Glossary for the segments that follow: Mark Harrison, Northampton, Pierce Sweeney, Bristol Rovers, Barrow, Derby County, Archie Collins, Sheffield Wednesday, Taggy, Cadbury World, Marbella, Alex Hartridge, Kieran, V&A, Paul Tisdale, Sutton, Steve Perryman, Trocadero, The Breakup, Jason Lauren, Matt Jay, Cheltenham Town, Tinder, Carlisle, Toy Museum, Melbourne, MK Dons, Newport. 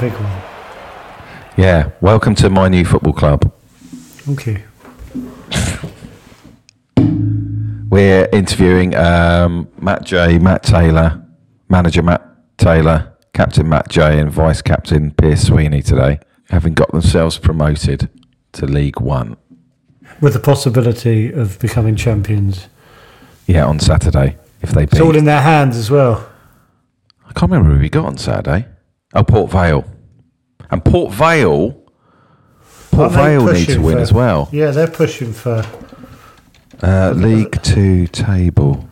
Big one. Yeah, welcome to my new football club. Okay. We're interviewing Matt Jay, Matt Taylor, manager Matt Taylor, captain Matt Jay and vice captain Pierce Sweeney today, having got themselves promoted to League 1. With the possibility of becoming champions. Yeah, on Saturday, if they beat. It's all in their hands as well. I can't remember who we got on Saturday. Oh, Port Vale. And Port Vale need to win as well. Yeah, they're pushing for... League 2 table.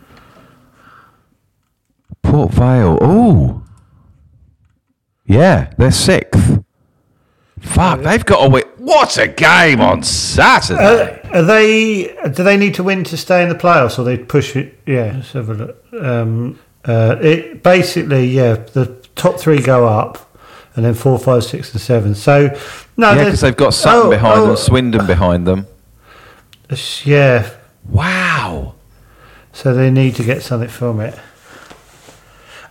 Port Vale. Oh. Yeah, they're sixth. Fuck, they've got to win. What a game on Saturday. Do they need to win to stay in the playoffs or they push it? Yeah, let's have a look. The top three go up, and then 4, 5, 6, and 7. So, no, yeah, because they've got Sutton behind them, Swindon behind them. Yeah. Wow. So they need to get something from it.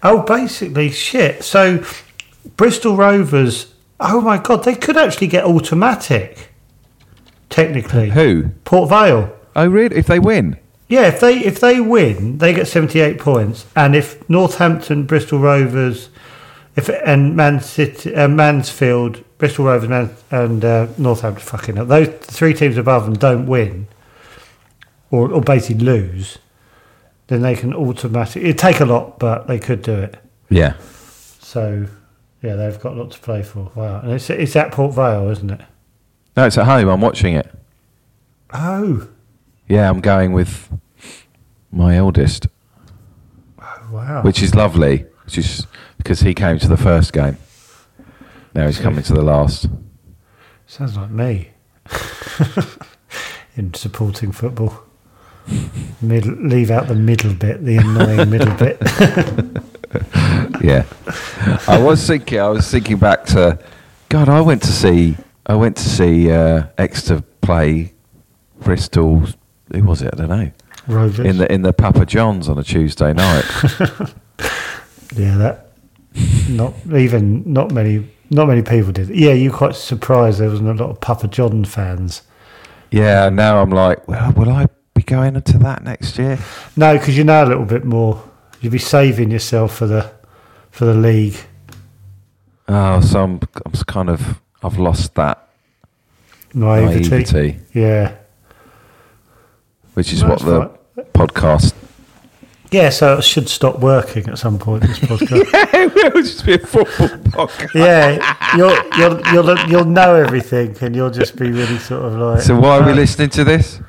Oh, basically, shit. So, Bristol Rovers. Oh my God, they could actually get automatic. Technically, who? Port Vale. Oh, really? If they win. Yeah, if they win, they get 78 points, and if Northampton, Bristol Rovers. Mansfield, Bristol Rovers, and Northampton, fucking up. Those three teams above them don't win, or basically lose, then they can automatically. It'd take a lot, but they could do it. Yeah. So, yeah, they've got a lot to play for. Wow, and it's at Port Vale, isn't it? No, it's at home. I'm watching it. Oh. Yeah, I'm going with my eldest. Oh, wow. Which is lovely. Which is. Because he came to the first game. Now he's coming to the last. Sounds like me. In supporting football. Leave out the middle bit, the annoying middle bit. Yeah. I was thinking back to... God, I went to see Exeter play Bristol... Who was it? I don't know. Rovers. In the Papa John's on a Tuesday night. Yeah, that... Not many people did. Yeah, you're quite surprised there wasn't a lot of Papa John fans. Yeah, now I'm like, well, will I be going to that next year? No, because you know a little bit more. You'll be saving yourself for the league. Oh, so I'm kind of I've lost that naivety. Yeah, which is what the podcast. Yeah, so it should stop working at some point, this podcast. Yeah, it will just be a football podcast. Yeah, you'll know everything and you'll just be really sort of like... So why are we listening to this?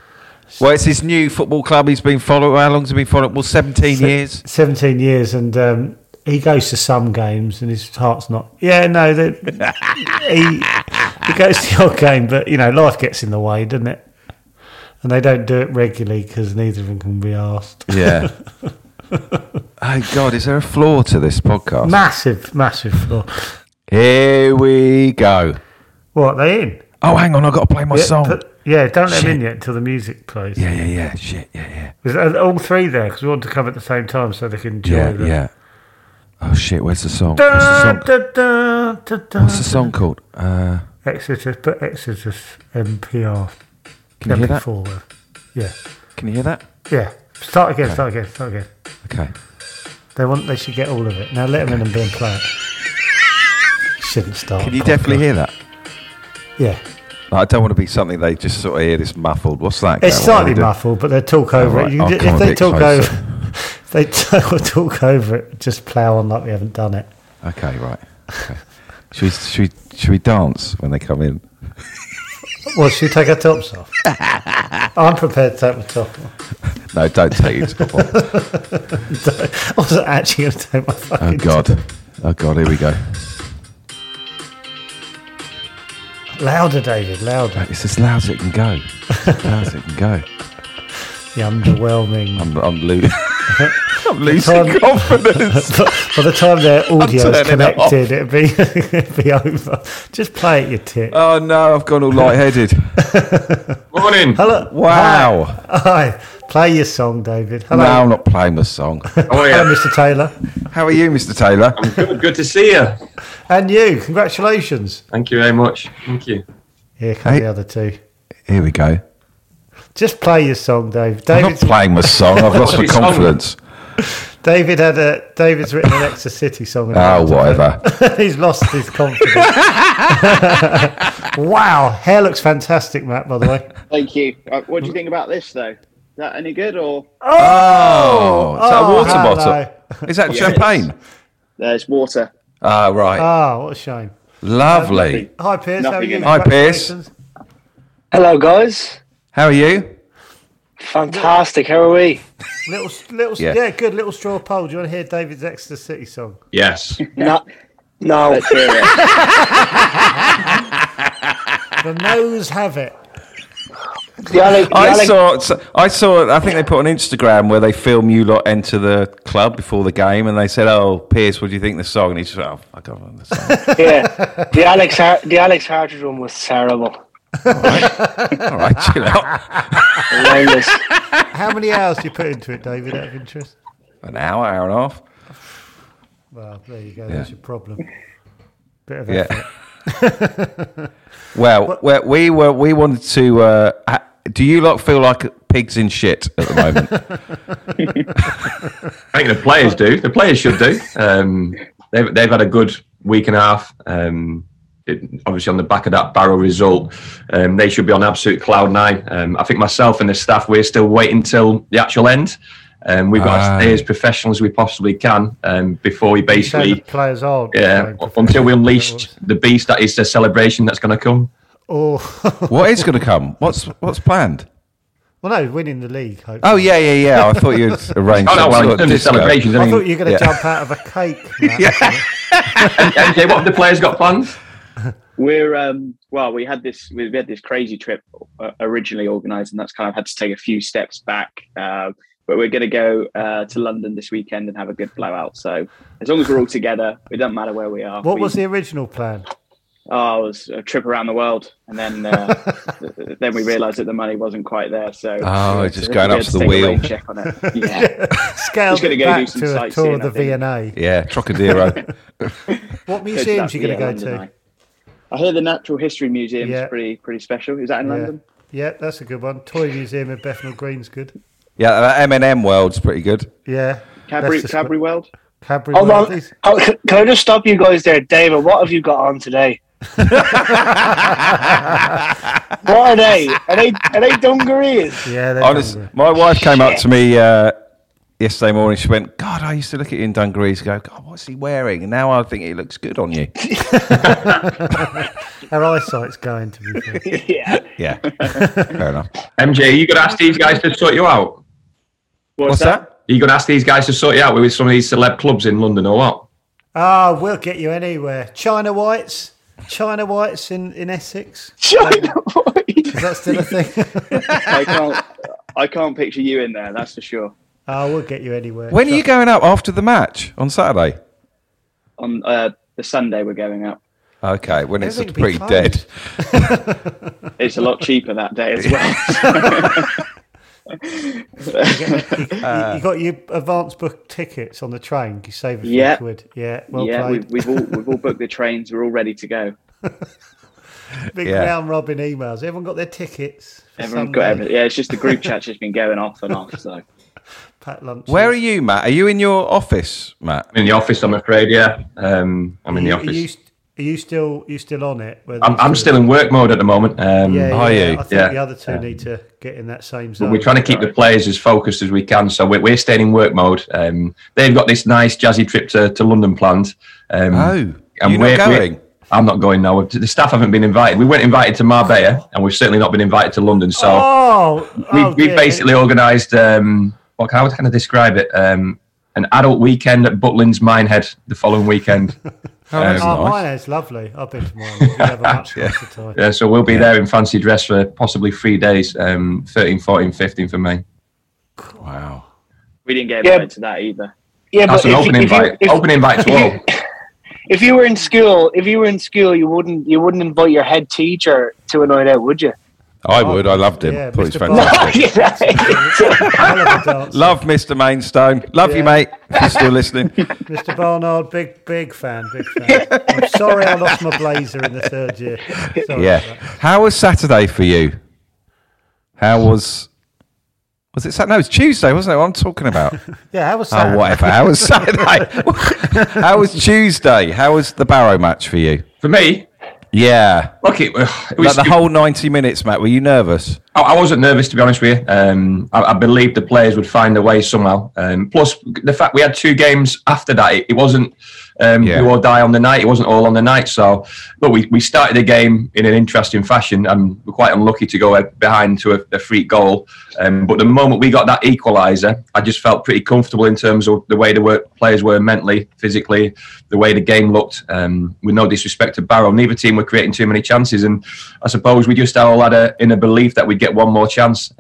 Well, it's his new football club he's been following. How long has he been following? Well, 17 years. 17 years and he goes to some games and his heart's not... Yeah, no, he goes to your game, but, you know, life gets in the way, doesn't it? And they don't do it regularly because neither of them can be asked. Yeah. Oh, God, is there a flaw to this podcast? Massive, massive flaw. Here we go. What, they in? Oh, hang on, I've got to play my song. Don't let them in yet until the music plays. Yeah, shit, yeah. Are all three there? Because we want to come at the same time so they can enjoy them. Yeah. Oh, shit, where's the song? What's the song called? Exeter NPR. Can you hear that? Forward. Yeah. Can you hear that? Yeah. Start again. Okay. They should get all of it. Now let them in and be and play it. Shouldn't start. Can you definitely hear that? Yeah. No, I don't want to be something they just sort of hear this muffled. What's that? It's slightly muffled, but they talk over it. If they talk over it, just plough on like we haven't done it. Okay, right. Okay. Should we dance when they come in? Well, should I take our tops off? I'm prepared to take my top off. No, don't take your top off. I wasn't actually going to take my fucking top. Oh, God, here we go. Louder, David, louder. It's as loud as it can go. As loud as it can go. The underwhelming... I'm losing confidence. By the time their audio is connected, it'd be over. Just play it, you tit. Oh, no, I've gone all lightheaded. Morning. Hello. Wow. Hi. Play your song, David. Hello. No, I'm not playing the song. Oh, yeah. Hello, Mr. Taylor. How are you, Mr. Taylor? I'm good. Good to see you. And you. Congratulations. Thank you very much. Thank you. Here come the other two. Here we go. Just play your song, Dave. David's I'm not playing my song. I've lost my confidence. David's written an Exeter City song. Oh, whatever. He's lost his confidence. Wow, hair looks fantastic, Matt. By the way. Thank you. What do you think about this, though? Is that any good or? Oh, it's a water bottle. Is that champagne? No, it's water. Ah, right. Oh, what a shame. Lovely. Hi, Pierce. Nothing. How are you? Hi, Pierce. Hello, guys. How are you? Fantastic. How are we? Little, yeah, good. Little straw poll. Do you want to hear David's Exeter City song? Yes. No. Let's hear it. The no's have it. I saw. I think they put on Instagram where they film you lot enter the club before the game, and they said, "Oh, Pierce, what do you think of the song?" And he just went, "Oh, I don't know the song." Yeah. The Alex Hartridge one was terrible. All right, chill out. How many hours do you put into it, David, out of interest? An hour, hour and a half. Well, there you go, yeah. That's your problem. Bit of effort. Yeah. Well, we wanted to... do you lot feel like pigs in shit at the moment? I think the players do. The players should do. They've had a good week and a half. Obviously, on the back of that Barrow result, they should be on absolute cloud nine. I think myself and the staff, we're still waiting till the actual end. We've got to stay as professional as we possibly can before we basically players all until we unleash the beast that is the celebration that's going to come. Oh, what is going to come? What's planned? Well, no, winning the league, hopefully. Oh, yeah. I thought you'd arranged celebrations. I thought you were going to jump out of a cake. MJ, what have the players got planned? We're we had this crazy trip originally organised, and that's kind of had to take a few steps back. But we're going to go to London this weekend and have a good blowout. So as long as we're all together, it doesn't matter where we are. What was the original plan? Oh, it was a trip around the world, and then then we realised that the money wasn't quite there. So just going up to the wheel. Check on it. Yeah. Scale just going to go back do some to a tour of the V&A. Yeah, Trocadero. What museums are you going to go to? I hear the Natural History Museum is pretty special. Is that in London? Yeah, that's a good one. Toy Museum in Bethnal Green's good. Yeah, that M&M World's pretty good. Yeah. Cadbury World? Cadbury World. Can I just stop you guys there? David, what have you got on today? What are they? Are they dungarees? Yeah, they're dungarees. My wife came up to me... yesterday morning, she went, God, I used to look at you in dungarees and go, God, what's he wearing? And now I think he looks good on you. Her eyesight's going, to be fair. Yeah. Fair enough. MJ, are you going to ask these guys to sort you out? What's that? Are you going to ask these guys to sort you out with some of these celeb clubs in London or what? Oh, we'll get you anywhere. China Whites in Essex. China Whites? Is that still a thing? I can't picture you in there, that's for sure. Oh, we'll get you anywhere. When are you going up after the match on Saturday? On the Sunday we're going up. Okay, when it's pretty dead. It's a lot cheaper that day as well. You got your advance book tickets on the train. You save a few quid. Yeah, well played. We've all booked the trains. We're all ready to go. Big round robin emails. Everyone got their tickets. Everyone got everything. Yeah, it's just the group chat has been going off and off. So. Where are you, Matt? Are you in your office, Matt? I'm in the office, I'm afraid, yeah. I'm in the office. Are you still on it? I'm still in work mode at the moment. Are you? I think the other two need to get in that same zone. But we're trying to keep the players as focused as we can, so we're staying in work mode. They've got this nice jazzy trip to London planned. And you're not going? I'm not going now. The staff haven't been invited. We weren't invited to Marbella, and we've certainly not been invited to London. So we basically organised, how can I describe it? An adult weekend at Butlin's Minehead the following weekend. Minehead's lovely. I've been to Minehead. So we'll be there in fancy dress for possibly 3 days, 13, 14, 15 for me. Wow. We didn't get invited to that either. Yeah, that's an open invite. Open invite to all. If you were in school, you wouldn't invite your head teacher to a night out, would you? I would. I loved him. Yeah, he's fantastic. Love Mr. Mainstone. Love you, mate. If you're still listening. Mr. Barnard, big fan. I'm sorry I lost my blazer in the third year. Sorry How was Saturday for you? Was it Saturday? No, it's Tuesday, wasn't it? What I'm talking about. How was Saturday? Oh, whatever. How was Saturday? How was Tuesday? How was the Barrow match for you? For me? Yeah. Look, it was like the whole 90 minutes, Matt. Were you nervous? I wasn't nervous, to be honest with you. I believed the players would find a way somehow. Plus, the fact we had two games after that, it wasn't do or die on the night. It wasn't all on the night. So, look, we started the game in an interesting fashion, and we're quite unlucky to go behind to a free goal. But the moment we got that equaliser, I just felt pretty comfortable in terms of the way players were mentally, physically, the way the game looked. With no disrespect to Barrow, neither team were creating too many chances, and I suppose we just all had a inner belief that we'd get one more chance.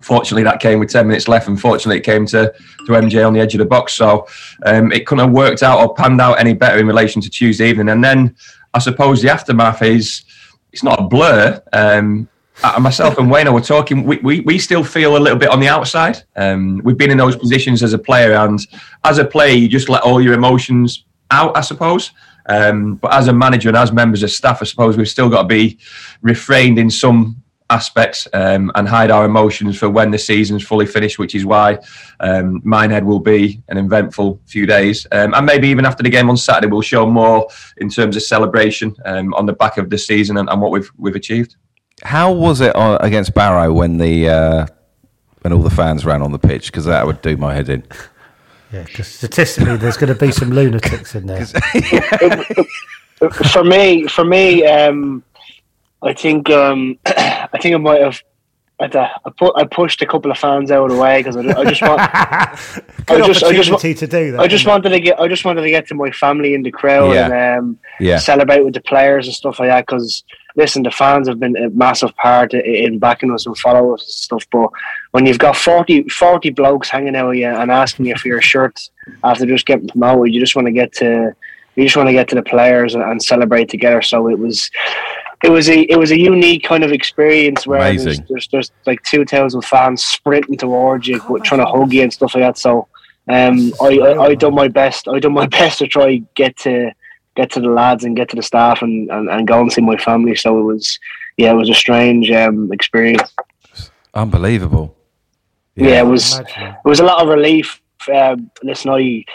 Fortunately, that came with 10 minutes left, and fortunately, it came to MJ on the edge of the box. So it couldn't have worked out or panned out any better in relation to Tuesday evening. And then I suppose the aftermath is it's not a blur. Myself and Wayne were talking. We still feel a little bit on the outside. We've been in those positions as a player, and as a player, you just let all your emotions out, I suppose. But as a manager and as members of staff, I suppose we've still got to be refrained in some aspects and hide our emotions for when the season's fully finished, which is why Minehead will be an eventful few days. And maybe even after the game on Saturday, we'll show more in terms of celebration on the back of the season and what we've achieved. How was it against Barrow when all the fans ran on the pitch? Because that would do my head in. Yeah, because statistically, there's going to be some lunatics in there. For me, I think I might have. I pushed a couple of fans out of the way because I just wanted to get to my family in the crowd and celebrate with the players and stuff like that. Because listen, the fans have been a massive part in backing us and following us and stuff. But when you've got 40 blokes hanging out with you and asking you for your shirt after just getting promoted, you just want to get to the players and celebrate together. So it was a unique kind of experience where there's like 2,000 fans sprinting towards you, trying to hug you and stuff like that. So I done my best. I done my best to try get to the lads and get to the staff and go and see my family. So it was a strange experience. Unbelievable. Yeah, it was a lot of relief. Listen, I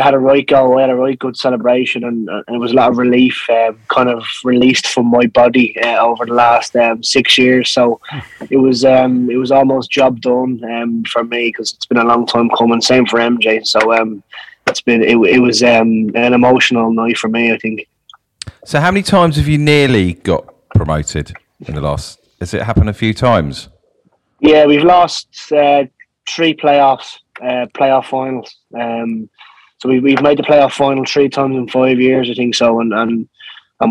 had a right goal. I had a right good celebration, and it was a lot of relief, kind of released from my body over the last 6 years. So it was almost job done for me because it's been a long time coming. Same for MJ. So it was an emotional night for me, I think. So how many times have you nearly got promoted in the last? Has it happened a few times? Yeah, we've lost three playoffs. Playoff finals. So we've made the playoff final 3 times in 5 years, I think so, and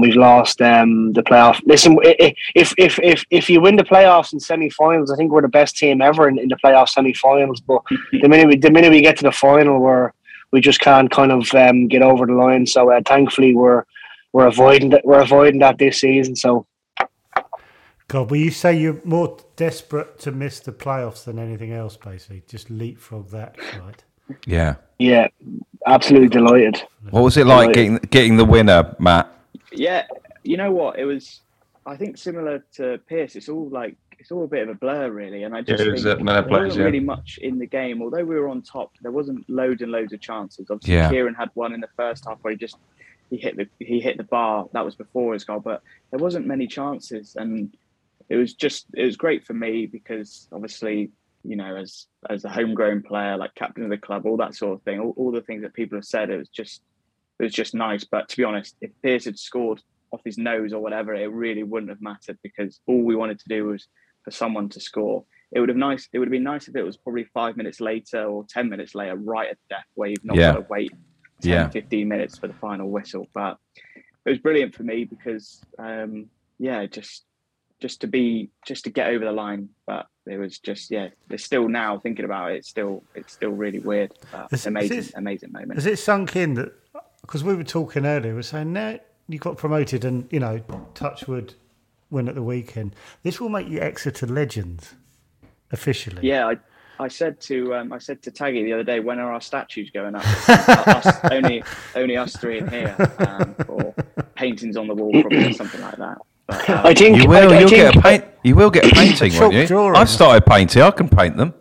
we've lost the playoff. Listen, if you win the playoffs and semi-finals, I think we're the best team ever in the playoff semi-finals. But the minute we get to the final, we just can't kind of get over the line. So thankfully, we're avoiding that. We're avoiding that this season. So. God, will you say you're more desperate to miss the playoffs than anything else, basically? Just leapfrog that, right? Yeah. Yeah, absolutely delighted. What was it like getting the winner, Matt? Yeah, you know what? It was, I think, similar to Pierce. It's all a bit of a blur, really. And I just think there wasn't really much in the game. Although we were on top, there wasn't loads and loads of chances. Obviously, Kieran had one in the first half where he hit the bar. That was before his goal, but there wasn't many chances. And It was great for me because obviously, you know, as a homegrown player, like captain of the club, all that sort of thing, all the things that people have said, it was just it was just nice. But to be honest, if Pierce had scored off his nose or whatever, it really wouldn't have mattered, because all we wanted to do was for someone to score. It would have been nice if it was probably 5 minutes later or 10 minutes later, right at death, where you've not got to wait 10, 15 minutes for the final whistle. But it was brilliant for me because, just to get over the line. But it was just, it's still, now thinking about it, it's still really weird. But amazing moment. Has it sunk in that, because we were talking earlier, we were saying, no, you got promoted and, you know, touch wood, win at the weekend. This will make you Exeter legends. Officially, I said to Taggy the other day, when are our statues going up? Only us three in here, or paintings on the wall, probably, or something like that. But, I think you will get a painting, won't you? Drawing. I've started painting. I can paint them.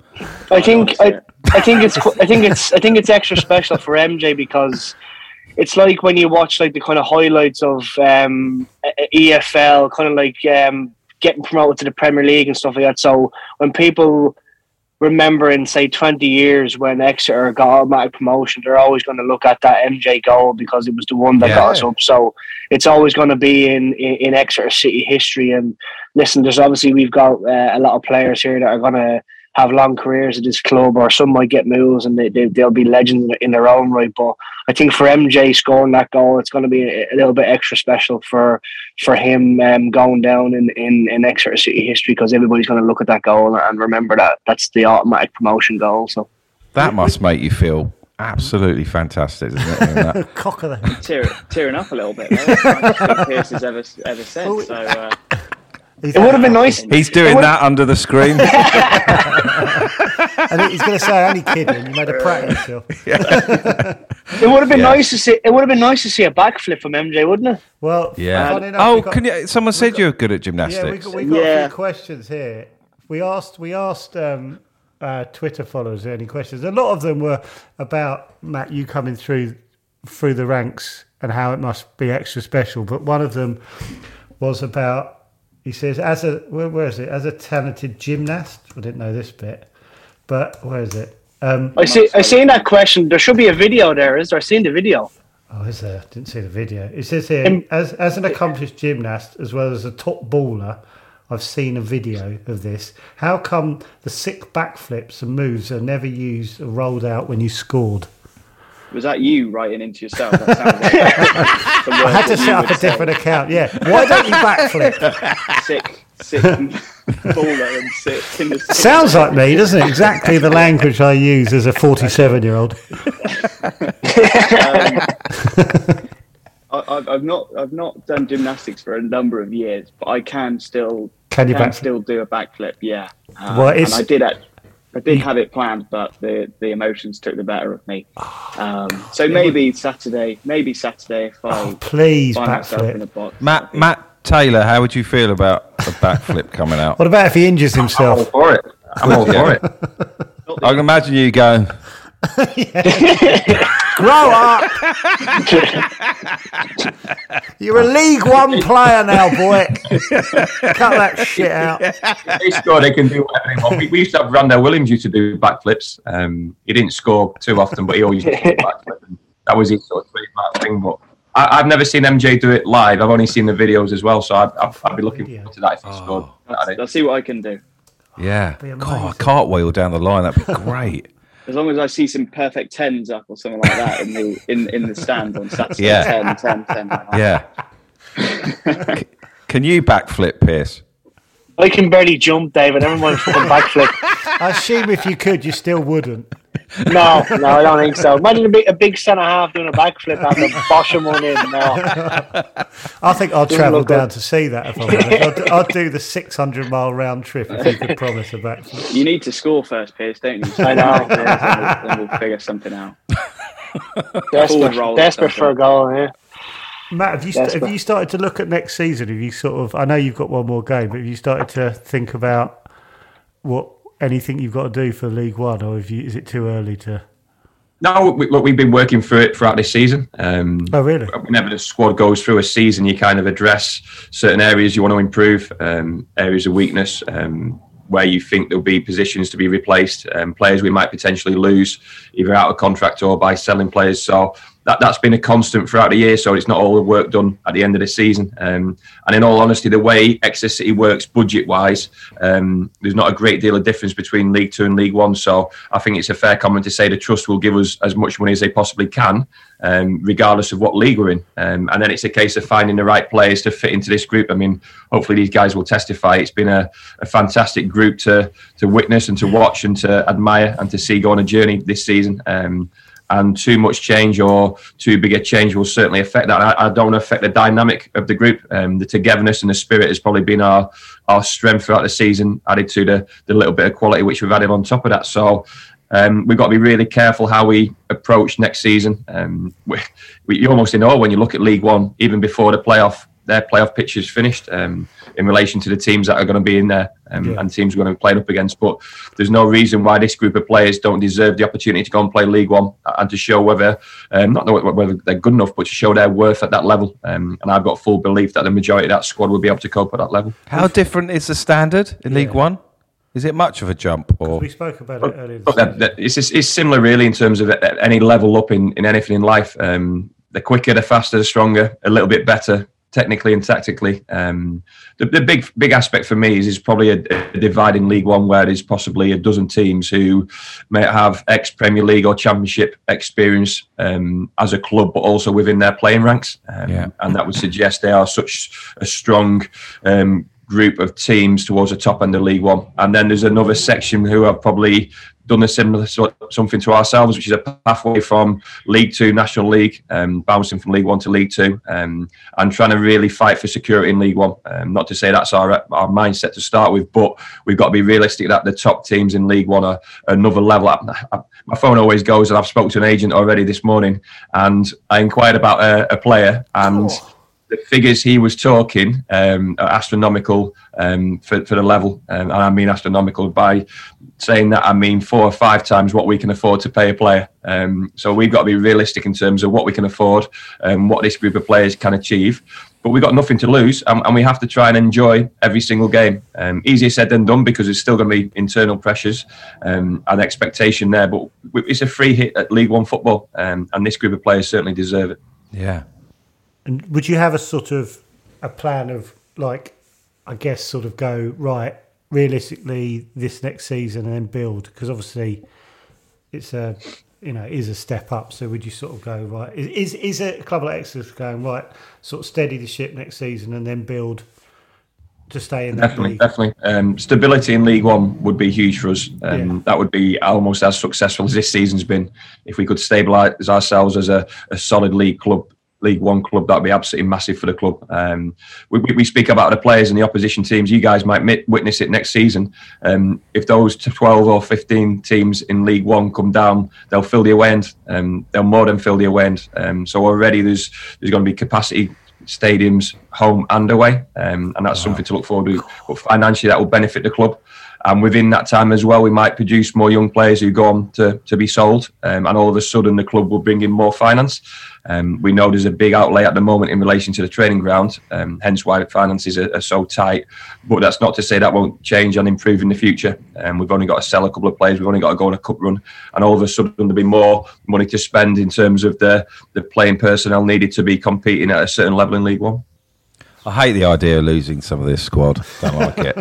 I think it's extra special for MJ, because it's like when you watch like the kind of highlights of EFL, kind of like. Getting promoted to the Premier League and stuff like that. So when people remember in, say, 20 years when Exeter got automatic promotion, they're always going to look at that MJ goal because it was the one that got us up. So it's always going to be in Exeter City history. And listen, there's obviously, we've got a lot of players here that are going to have long careers at this club, or some might get moves and they'll be legends in their own right. But I think for MJ scoring that goal, it's going to be a little bit extra special for him going down in Exeter City history, because everybody's going to look at that goal and remember that that's the automatic promotion goal. So that must make you feel absolutely fantastic, isn't it? Cock of that. Tearing up a little bit. That's what Pierce has ever said. So... It would have been nice. He's doing that under the screen. And he's going to say, "Only kidding." You made a prank. It would have been nice to see. It would have been nice to see a backflip from MJ, wouldn't it? Well, enough, someone said you were good at gymnastics. Yeah, we got a few questions here. We asked Twitter followers any questions. A lot of them were about Matt, you coming through the ranks and how it must be extra special. But one of them was about. He says, as a talented gymnast. I didn't know this bit, but where is it? I seen that question. There should be a video there, is there? I've seen the video. Oh, is there? I didn't see the video. It says here, as an accomplished gymnast, as well as a top baller, I've seen a video of this. How come the sick backflips and moves are never used or rolled out when you scored? Was that you writing into yourself? That sounds like I had to set up a different account, Why don't you backflip? Sick baller and sick. Sounds like me, doesn't it? Exactly the language I use as a 47-year-old. I've not done gymnastics for a number of years, but I can still. Can you still do a backflip? Yeah. And I did actually. I did have it planned, but the emotions took the better of me. So maybe Saturday, if I find myself in a box. Matt Taylor, how would you feel about a backflip coming out? What about if he injures himself? I'm all for it. I can imagine you going, grow up! You're a League 1 player now, boy. Cut that shit out. He scored, he can do whatever he wants. We used to have Randall Williams used to do backflips. He didn't score too often, but he always used to do backflips. That was his sort of trademark thing. But I've never seen MJ do it live. I've only seen the videos as well, so I'd be looking forward to that if he scored. I'll see what I can do. Yeah. God, a cartwheel down the line, that'd be great. As long as I see some perfect tens up or something like that in the stand on Saturday, 10, like that. Yeah. Can you backflip, Pierce? I can barely jump, David. Everyone fucking backflip. I assume if you could, you still wouldn't. No, I don't think so. Imagine a big centre-half doing a backflip after boshing one in. No. I think I'll travel down to see that if I want. I'll do the 600-mile round trip if you could promise a backflip. You need to score first, Pierce, don't you? I know. Then we'll figure something out. Desperate for a goal, yeah. Matt, have you started to look at next season? Have you sort of? I know you've got one more game, but have you started to think about what? Anything you've got to do for League One, or is it too early to? No, we've been working through it throughout this season. Oh, really? Whenever the squad goes through a season, you kind of address certain areas you want to improve, areas of weakness, where you think there'll be positions to be replaced, players we might potentially lose, either out of contract or by selling players. So that's been a constant throughout the year, so it's not all the work done at the end of the season. And in all honesty, the way Exeter City works budget-wise, there's not a great deal of difference between League 2 and League 1, so I think it's a fair comment to say the Trust will give us as much money as they possibly can, regardless of what league we're in. And then it's a case of finding the right players to fit into this group. I mean, hopefully these guys will testify. It's been a fantastic group to witness and to watch and to admire and to see go on a journey this season. And too much change or too big a change will certainly affect that. I don't want to affect the dynamic of the group. The togetherness and the spirit has probably been our strength throughout the season, added to the little bit of quality which we've added on top of that. So we've got to be really careful how we approach next season. You're almost in awe when you look at League One, even before the playoff. Their playoff picture is finished in relation to the teams that are going to be in there and teams we're going to be playing up against. But there's no reason why this group of players don't deserve the opportunity to go and play League One and to show whether, not whether they're good enough, but to show their worth at that level. And I've got full belief that the majority of that squad will be able to cope at that level. How different is the standard in League One? Is it much of a jump? Or we spoke about it earlier. It's similar, really, in terms of any level up in anything in life. The quicker, the faster, the stronger, a little bit better, technically and tactically. The big aspect for me is probably a divide in League One where there's possibly a dozen teams who may have ex-Premier League or Championship experience as a club, but also within their playing ranks. And that would suggest they are such a strong group of teams towards the top end of League One. And then there's another section who have probably done a similar sort of something to ourselves, which is a pathway from League 2, National League, bouncing from League 1 to League 2, and trying to really fight for security in League 1. Not to say that's our mindset to start with, but we've got to be realistic that the top teams in League 1 are another level. My phone always goes, and I've spoken to an agent already this morning, and I inquired about a player, and the figures he was talking are astronomical for the level. And I mean astronomical by saying that I mean 4 or 5 times what we can afford to pay a player. So we've got to be realistic in terms of what we can afford and what this group of players can achieve. But we've got nothing to lose, and we have to try and enjoy every single game. Easier said than done, because there's still going to be internal pressures and expectation there. But it's a free hit at League One football, and this group of players certainly deserve it. Yeah. And would you have a sort of a plan of, like, I guess, sort of go, right, realistically this next season and then build? Because obviously it's a step up. So would you sort of go, right, is a club like Exeter going, right, sort of steady the ship next season and then build to stay in that league? Definitely. Stability in League One would be huge for us. That would be almost as successful as this season's been. If we could stabilise ourselves as a solid League One club, that would be absolutely massive for the club. We speak about the players and the opposition teams. You guys might witness it next season. If those 12 or 15 teams in League One come down, they'll fill the away end. They'll more than fill the away end. So already there's going to be capacity, stadiums, home and away. And that's something to look forward to. But financially, that will benefit the club. And within that time as well, we might produce more young players who go on to be sold. And all of a sudden, the club will bring in more finance. We know there's a big outlay at the moment in relation to the training ground, hence why the finances are so tight. But that's not to say that won't change and improve in the future. We've only got to sell a couple of players. We've only got to go on a cup run. And all of a sudden, there'll be more money to spend in terms of the playing personnel needed to be competing at a certain level in League One. I hate the idea of losing some of this squad. Don't like it.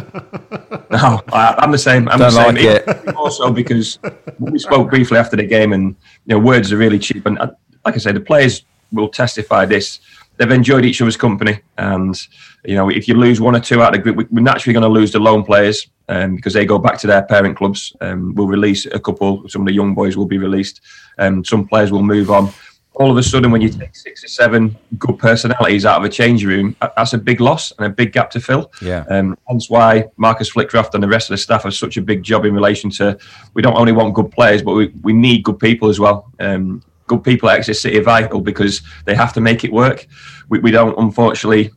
No, I'm the same. I'm Don't the same. Like it. Also, because we spoke briefly after the game, and words are really cheap. And like I say, the players will testify this. They've enjoyed each other's company, and if you lose 1 or 2 out of the group, we're naturally going to lose the lone players because they go back to their parent clubs. We'll release a couple. Some of the young boys will be released. Some players will move on. All of a sudden, when you take 6 or 7 good personalities out of a change room, that's a big loss and a big gap to fill. Yeah. Hence why Marcus Flickcroft and the rest of the staff have such a big job in relation to, we don't only want good players, but we need good people as well. Good people at Exeter City are vital because they have to make it work. We don't, unfortunately,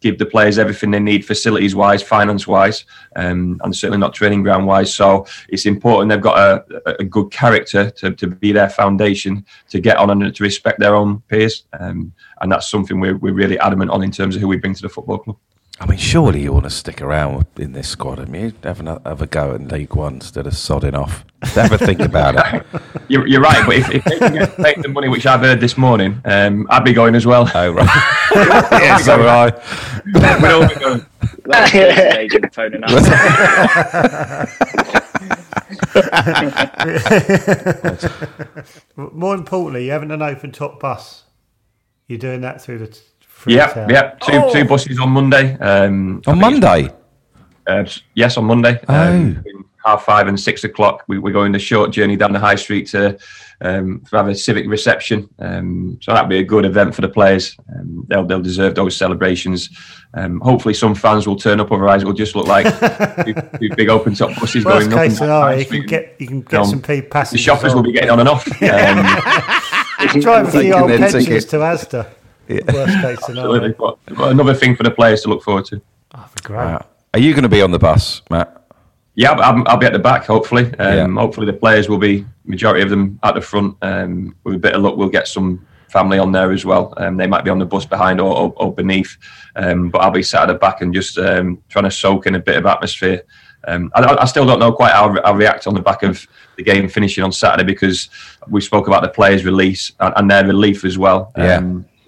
give the players everything they need, facilities-wise, finance-wise, and certainly not training ground-wise. So it's important they've got a good character to be their foundation, to get on and to respect their own peers. And that's something we're really adamant on in terms of who we bring to the football club. I mean, surely you want to stick around in this squad. I mean, have a go in League 1 instead of sodding off. Never think about it. You're right, but if they can make the money, which I've heard this morning, I'd be going as well. Oh, right. Yeah, so would I. We'd all be going. More importantly, you haven't an open top bus. You're doing that through the... Yep. Two buses on Monday. On Monday? Yes, on Monday. Between 5:30 and 6:00, we're going the short journey down the high street to have a civic reception. So that'll be a good event for the players. They'll deserve those celebrations. Hopefully, some fans will turn up. Otherwise, it will just look like two big open top buses going up. Worst case scenario, you can get some paid passengers. The shoppers will be getting on and off. Driving the old pensions to Asda. Yeah. Worst case scenario. But another thing for the players to look forward to. Oh, great. Are you going to be on the bus, Matt? Yeah, I'll be at the back, hopefully. Hopefully the players will be, majority of them, at the front. With a bit of luck, we'll get some family on there as well. They might be on the bus behind or beneath. But I'll be sat at the back and just trying to soak in a bit of atmosphere. I still don't know quite how I'll react on the back of the game finishing on Saturday, because we spoke about the players' release and their relief as well.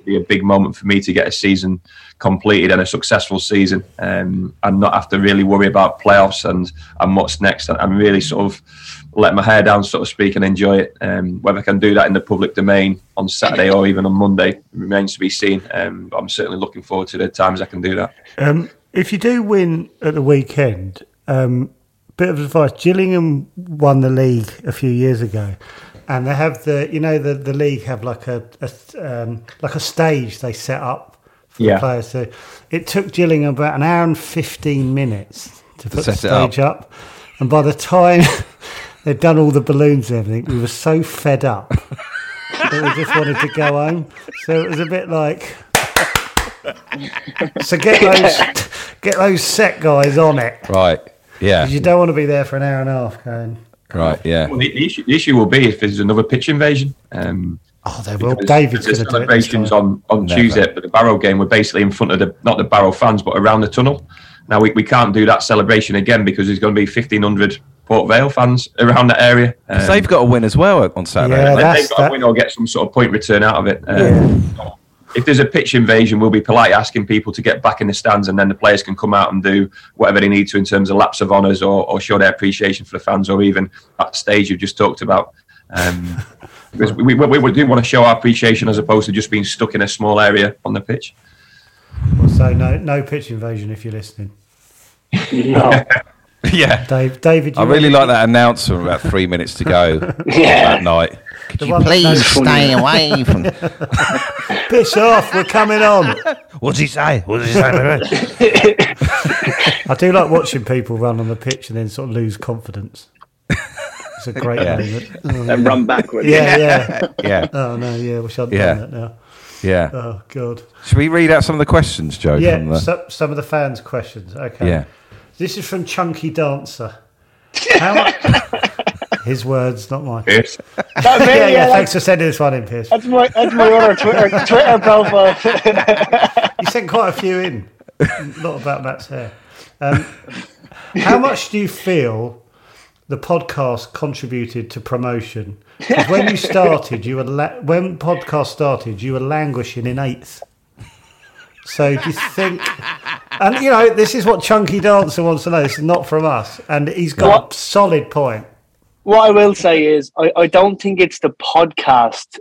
Be a big moment for me to get a season completed and a successful season, and not have to really worry about playoffs and what's next, and really sort of let my hair down, so to speak, and enjoy it. Whether I can do that in the public domain on Saturday or even on Monday remains to be seen, but I'm certainly looking forward to the times I can do that. If you do win at the weekend, bit of advice. Gillingham won the league a few years ago, and they have the league have like a stage they set up for the players. So it took Gillingham about an hour and 15 minutes to put the stage up. And by the time they'd done all the balloons and everything, we were so fed up that we just wanted to go home. So it was a bit like, so get those set guys on it. Right. Yeah. Because you don't want to be there for an hour and a half going. Right, yeah. Well, the issue will be if there's another pitch invasion. There will. David's going to do it. The celebrations on Tuesday at the Barrow game were basically in front of not the Barrow fans, but around the tunnel. Now, we can't do that celebration again because there's going to be 1,500 Port Vale fans around that area. Because they've got to win as well on Saturday. Yeah, they've got to win or get some sort of point return out of it. If there's a pitch invasion, we'll be politely asking people to get back in the stands, and then the players can come out and do whatever they need to in terms of laps of honours or show their appreciation for the fans, or even that stage you've just talked about. Because we do want to show our appreciation as opposed to just being stuck in a small area on the pitch. So no pitch invasion if you're listening. No. Yeah. David, I really like that announcement about 3 minutes to go that night. Could you please stay away from... Piss off, we're coming on. What does he say? I do like watching people run on the pitch and then sort of lose confidence. It's a great moment. And run backwards. Yeah. Oh, no, yeah, wish I'd done that now. Yeah. Oh, God. Should we read out some of the questions, Joe? Yeah, some of the fans' questions. Okay. Yeah. This is from Chunky Dancer. His words, not mine. Pierce. Thanks for sending this one in, Pierce. That's my other Twitter profile. You sent quite a few in. Not about Matt's hair. How much do you feel the podcast contributed to promotion? Because when you started, when podcast started, you were languishing in 8th. So do you think... And, you know, this is what Chunky Dancer wants to know. This is not from us. And he's got a solid point. What I will say is I don't think it's the podcast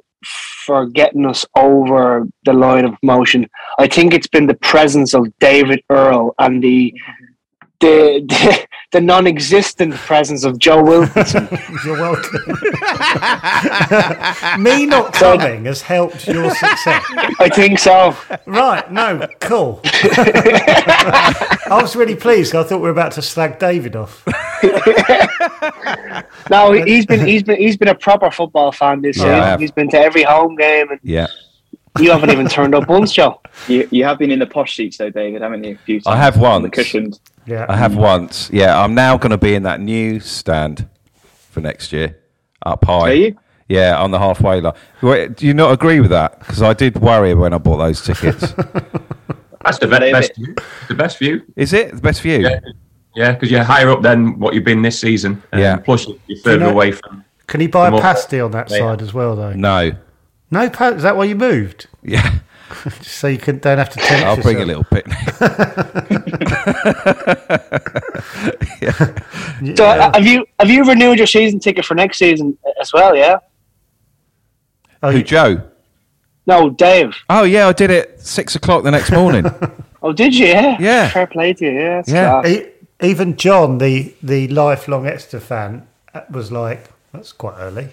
for getting us over the line of promotion. I think it's been the presence of David Earl and the non-existent presence of Joe Wilkinson. You're welcome. Me not coming has helped your success. I think so. Right, no, cool. I was really pleased. I thought we were about to slag David off. No, he's been a proper football fan this season. He's been to every home game. And you haven't even turned up once, Joe. You have been in the posh seats though, David, haven't you? I have once. The cushions. Yeah, I have once. Yeah, I'm now going to be in that new stand for next year, up high. Are you? Yeah, on the halfway line. Wait, do you not agree with that? Because I did worry when I bought those tickets. That's the best view. The best view. Is it? The best view? Yeah, because you're higher up than what you've been this season. Yeah. Plus, you're further away from... Can you buy a pasty on that side as well, though? No. No pasty? Is that why you moved? Yeah. Just so you don't have to tempt yourself. I'll bring a little picnic. Yeah. So, have you renewed your season ticket for next season as well, yeah? Oh, who, Joe? No, Dave. Oh, yeah, I did it 6 o'clock the next morning. Oh, did you? Yeah. Yeah. Fair play to you, yeah. Yeah. Even John, the lifelong Exeter fan, was like, that's quite early.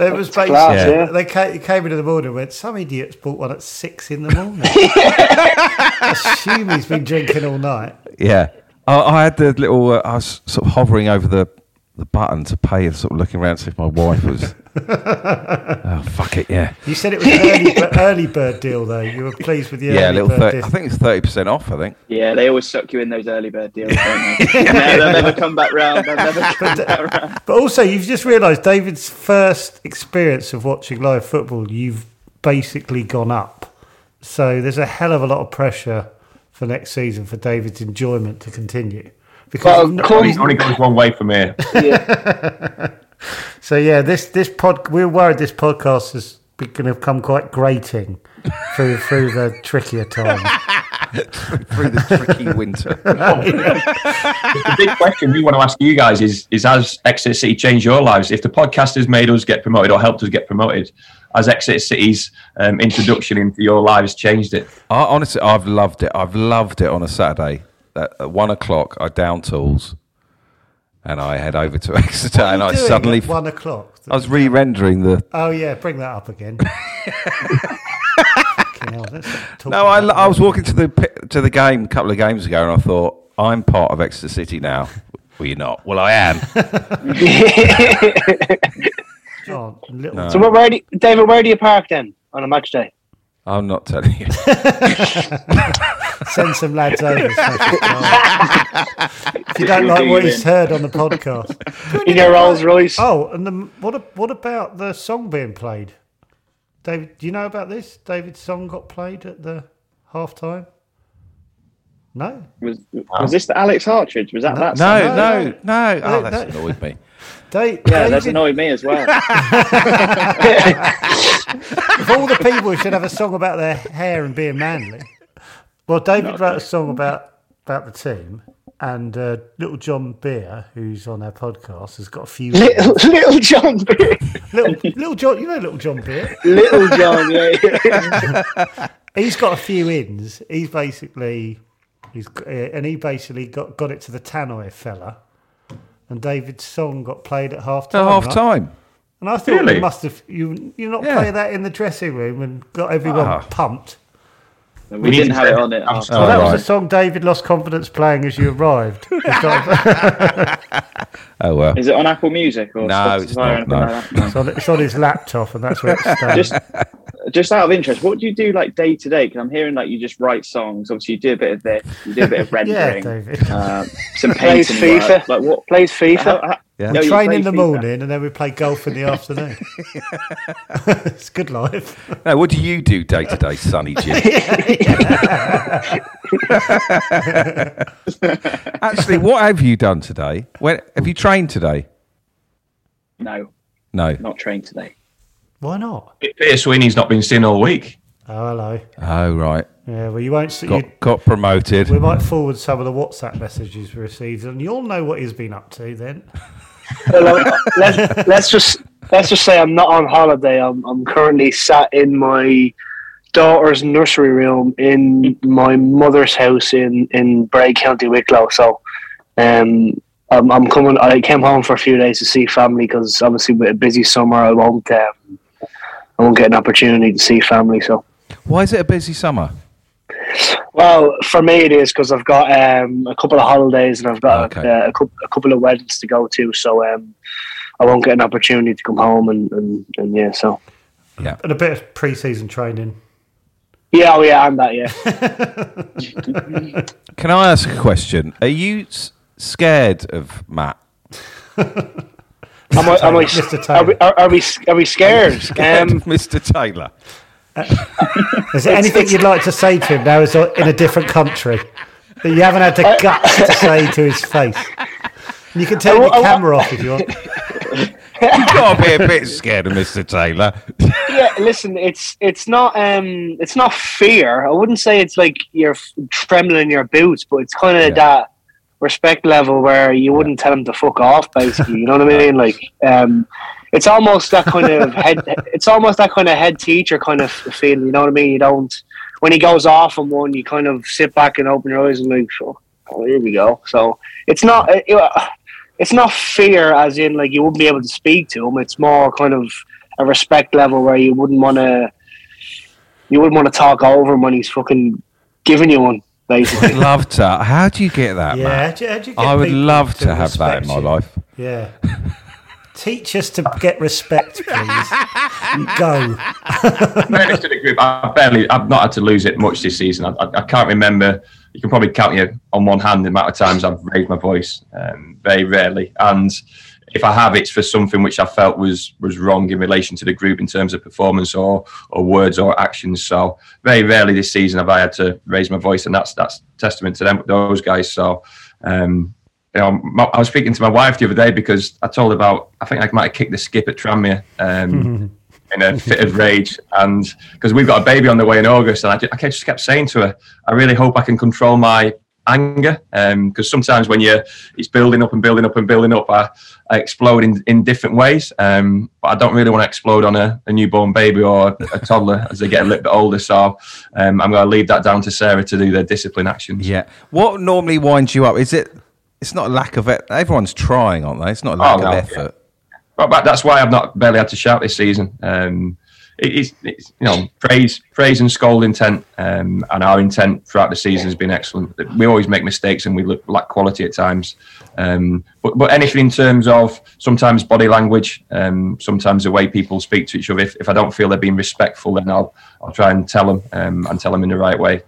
It was basically, they came into the morning and went, some idiot's bought one at 6 in the morning. I assume he's been drinking all night. Yeah. I had the little, I was sort of hovering over the button to pay and sort of looking around to see if my wife was... Oh, fuck it, yeah. You said it was an early bird deal, though. You were pleased with the early bird deal. I think it's 30% off, I think. Yeah, they always suck you in those early bird deals, don't they? They'll never come back round. But also, you've just realised David's first experience of watching live football, you've basically gone up. So there's a hell of a lot of pressure for next season for David's enjoyment to continue. Because it only goes one way from here. Yeah. So yeah, we're worried this podcast is going to come quite grating through the trickier times, through the tricky winter. The big question we want to ask you guys is has Exeter City changed your lives? If the podcast has made us get promoted or helped us get promoted, has Exeter City's introduction into your lives changed it? Honestly, I've loved it. I've loved it on a Saturday. At 1 o'clock, I down tools, and I head over to Exeter, and I suddenly 1 o'clock. I was re-rendering the. Oh yeah, bring that up again. Hell, no, I was walking to the game a couple of games ago, and I thought I'm part of Exeter City now. Well, you're not. Well, I am. John, no. So where do you park then on a match day? I'm not telling you. Send some lads over. If you don't like what he's heard on the podcast. In your Rolls Royce. Oh, and what about the song being played? David, do you know about this? David's song got played at the halftime. No. Was this the Alex Hartridge? Was that that song? No. Oh, that's annoyed me. David, that's annoyed me as well. Of all the people who should have a song about their hair and being manly. Well, David wrote a song about the team, and Little John Beer, who's on our podcast, has got a few... Little John Beer? Little John, you know Little John Beer? Little John, yeah. He's got a few ins. He's basically... He basically got it to the Tannoy fella, and David's song got played at half-time. At half-time? Right? And I thought you must have... You're not playing that in the dressing room and got everyone pumped. We didn't have it on it. After. Oh, that was a song David lost confidence playing as you arrived. Oh, well. Is it on Apple Music? Or no, it's not. No. Like that? So it's on his laptop, and that's where it stands. Just out of interest, what do you do like day to day? Because I'm hearing like you just write songs. Obviously, you do a bit of this, you do a bit of rendering. Yeah, David. Some plays FIFA. Work. Like what? Plays FIFA. Yeah. We train in the morning, and then we play golf in the afternoon. It's good life. Now, what do you do day to day, Sonny Jim? Actually, what have you done today? Have you trained today? No, not trained today. Why not? Pierce Sweeney's not been seen all week. Oh, hello. Oh, right. Yeah, well, you won't see... Got promoted. We might forward some of the WhatsApp messages we received, and you'll know what he's been up to then. let's just say I'm not on holiday. I'm currently sat in my daughter's nursery room in my mother's house in Bray, County Wicklow. So, I came home for a few days to see family because obviously with a busy summer, I won't get an opportunity to see family. So, why is it a busy summer? Well, for me it is because I've got a couple of holidays and I've got a couple of weddings to go to. So I won't get an opportunity to come home and yeah. So yeah, and a bit of pre-season training. Yeah, and that. Yeah. Can I ask a question? Are you scared of Matt? Am I, Mr. Taylor. Are we scared? Mr. Taylor. Is there anything you'd like to say to him now is in a different country that you haven't had the guts to say to his face? You can turn your camera off if you want. You've got to be a bit scared of Mr. Taylor. Yeah, listen, it's not fear. I wouldn't say it's like you're trembling in your boots, but it's kind of that respect level where you wouldn't tell him to fuck off, basically. You know what I mean? Like, it's almost that kind of head. It's almost that kind of head teacher kind of feeling. You know what I mean? You don't. When he goes off on one, you kind of sit back and open your eyes and like, oh, here we go. So it's not. It's not fear, as in like you wouldn't be able to speak to him. It's more kind of a respect level where you wouldn't want to. You wouldn't want to talk over him when he's fucking giving you one. Basically, I'd love to. How do you get that? Yeah, Matt? How do you get I would love to have that in my life. Yeah. Teach us to get respect, please. Go. Fairness to the group, I've not had to lose it much this season. I can't remember. You can probably count on one hand the amount of times I've raised my voice. Very rarely, and if I have, it's for something which I felt was wrong in relation to the group in terms of performance or words or actions. So very rarely this season have I had to raise my voice, and that's testament to them, those guys. So. I was speaking to my wife the other day because I told her about, I think I might have kicked the skip at Tranmere in a fit of rage, and because we've got a baby on the way in August, and I just kept saying to her, I really hope I can control my anger, because sometimes when it's building up and building up and building up, I explode in different ways, but I don't really want to explode on a newborn baby or a toddler as they get a little bit older, so I'm going to leave that down to Sarah to do their discipline actions. Yeah. What normally winds you up? Is it... It's not a lack of it. Everyone's trying, aren't they? It's not a lack of effort. Yeah. But that's why I've not barely had to shout this season. It's praise and scold intent, and our intent throughout the season has been excellent. We always make mistakes and we lack quality at times. But anything in terms of sometimes body language, sometimes the way people speak to each other. If I don't feel they're being respectful, then I'll try and tell them in the right way.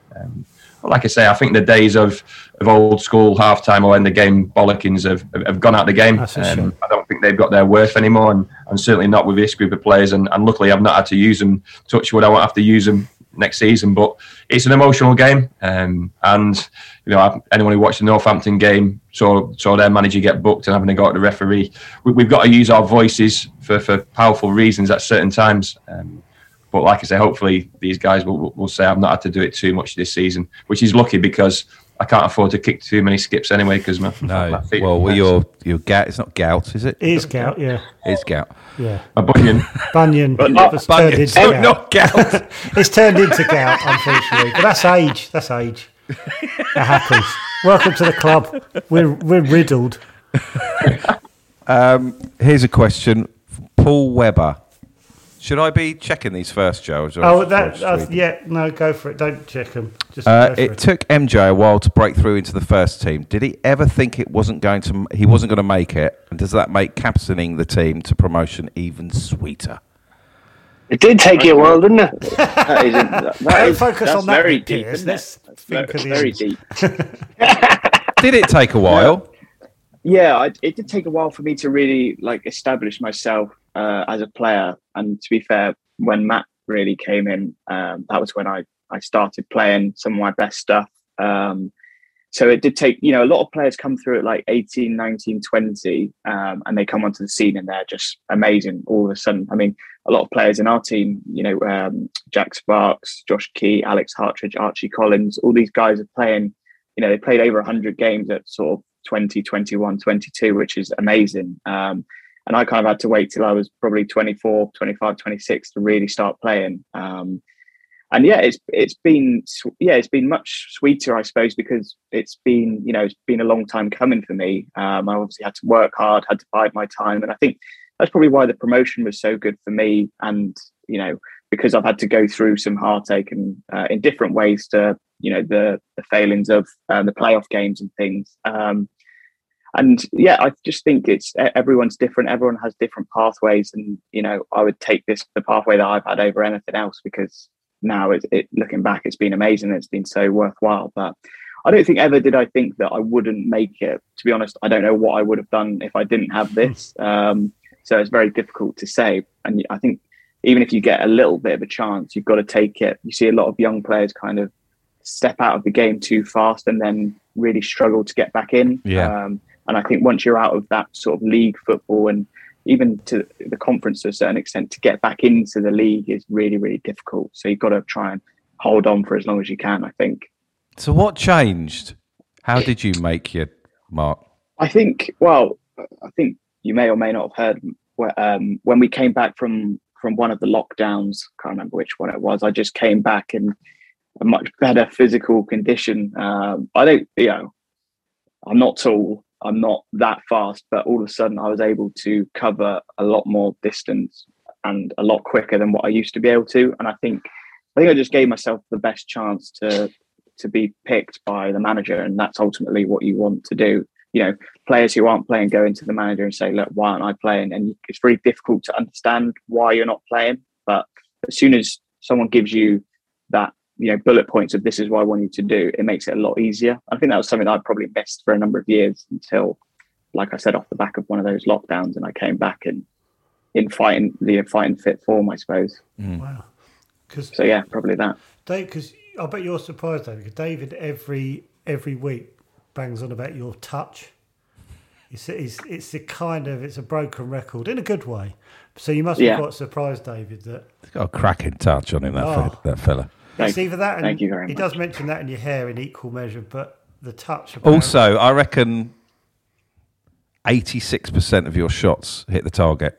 Like I say, I think the days of old school halftime or end the game bollockings have gone out of the game. I don't think they've got their worth anymore, and certainly not with this group of players. And luckily, I've not had to use them. Touch wood, I won't have to use them next season. But it's an emotional game, anyone who watched the Northampton game saw their manager get booked and having to go at the referee. We've got to use our voices for powerful reasons at certain times. But like I say, hopefully these guys will say I've not had to do it too much this season, which is lucky because I can't afford to kick too many skips anyway. Because my feet. Well, your gout. It's not gout, is it? It is gout. Yeah. It's gout. Yeah. A bunion. Bunion. So not gout. It's turned into gout, unfortunately. But that's age. That happens. Welcome to the club. We're riddled. Here's a question, from Paul Webber. Should I be checking these first, Joe? No, go for it. Don't check them. Just it took MJ a while to break through into the first team. Did he ever think he wasn't going to make it? And does that make captaining the team to promotion even sweeter? It did take you a while, didn't it? That's very deep. Very deep. Did it take a while? Yeah, it did take a while for me to really establish myself as a player. And to be fair, when Matt really came in, that was when I started playing some of my best stuff. So it did take, a lot of players come through at 18, 19, 20, and they come onto the scene and they're just amazing all of a sudden. I mean, a lot of players in our team, Jack Sparks, Josh Key, Alex Hartridge, Archie Collins, all these guys are playing, they played over 100 games at sort of 20, 21, 22, which is amazing. And I kind of had to wait till I was probably 24, 25, 26 to really start playing. It's been much sweeter, I suppose, because it's been a long time coming for me. I obviously had to work hard, had to bide my time. And I think that's probably why the promotion was so good for me. And, because I've had to go through some heartache and in different ways to, the failings of the playoff games and things. I just think everyone's different. Everyone has different pathways, and I would take the pathway that I've had over anything else, because now looking back, it's been amazing. It's been so worthwhile. But I don't think ever did I think that I wouldn't make it. To be honest, I don't know what I would have done if I didn't have this. So it's very difficult to say. And I think even if you get a little bit of a chance, you've got to take it. You see a lot of young players kind of step out of the game too fast and then really struggle to get back in. Yeah. And I think once you're out of that sort of league football and even to the conference to a certain extent, to get back into the league is really, really difficult. So you've got to try and hold on for as long as you can, I think. So what changed? How did you make your mark? I think you may or may not have heard when we came back from one of the lockdowns, can't remember which one it was. I just came back in a much better physical condition. I'm not tall, I'm not that fast, but all of a sudden I was able to cover a lot more distance and a lot quicker than what I used to be able to. And I think I just gave myself the best chance to be picked by the manager. And that's ultimately what you want to do. You know, players who aren't playing go into the manager and say, look, why aren't I playing? And it's very difficult to understand why you're not playing. But as soon as someone gives you that, you know, bullet points of this is what I want you to do, it makes it a lot easier. I think that was something that I probably missed for a number of years until, like I said, off the back of one of those lockdowns, and I came back and in fighting fit form, I suppose. Mm. Wow. So yeah, probably that. Dave, because I bet you're surprised, David, because David every week bangs on about your touch. It's the kind of, it's a broken record in a good way. So you must be quite surprised, David, that he's got a cracking touch on him. That fella. It's either that, and thank you very much. He does mention that in your hair in equal measure, but the touch. Also, I reckon 86% of your shots hit the target.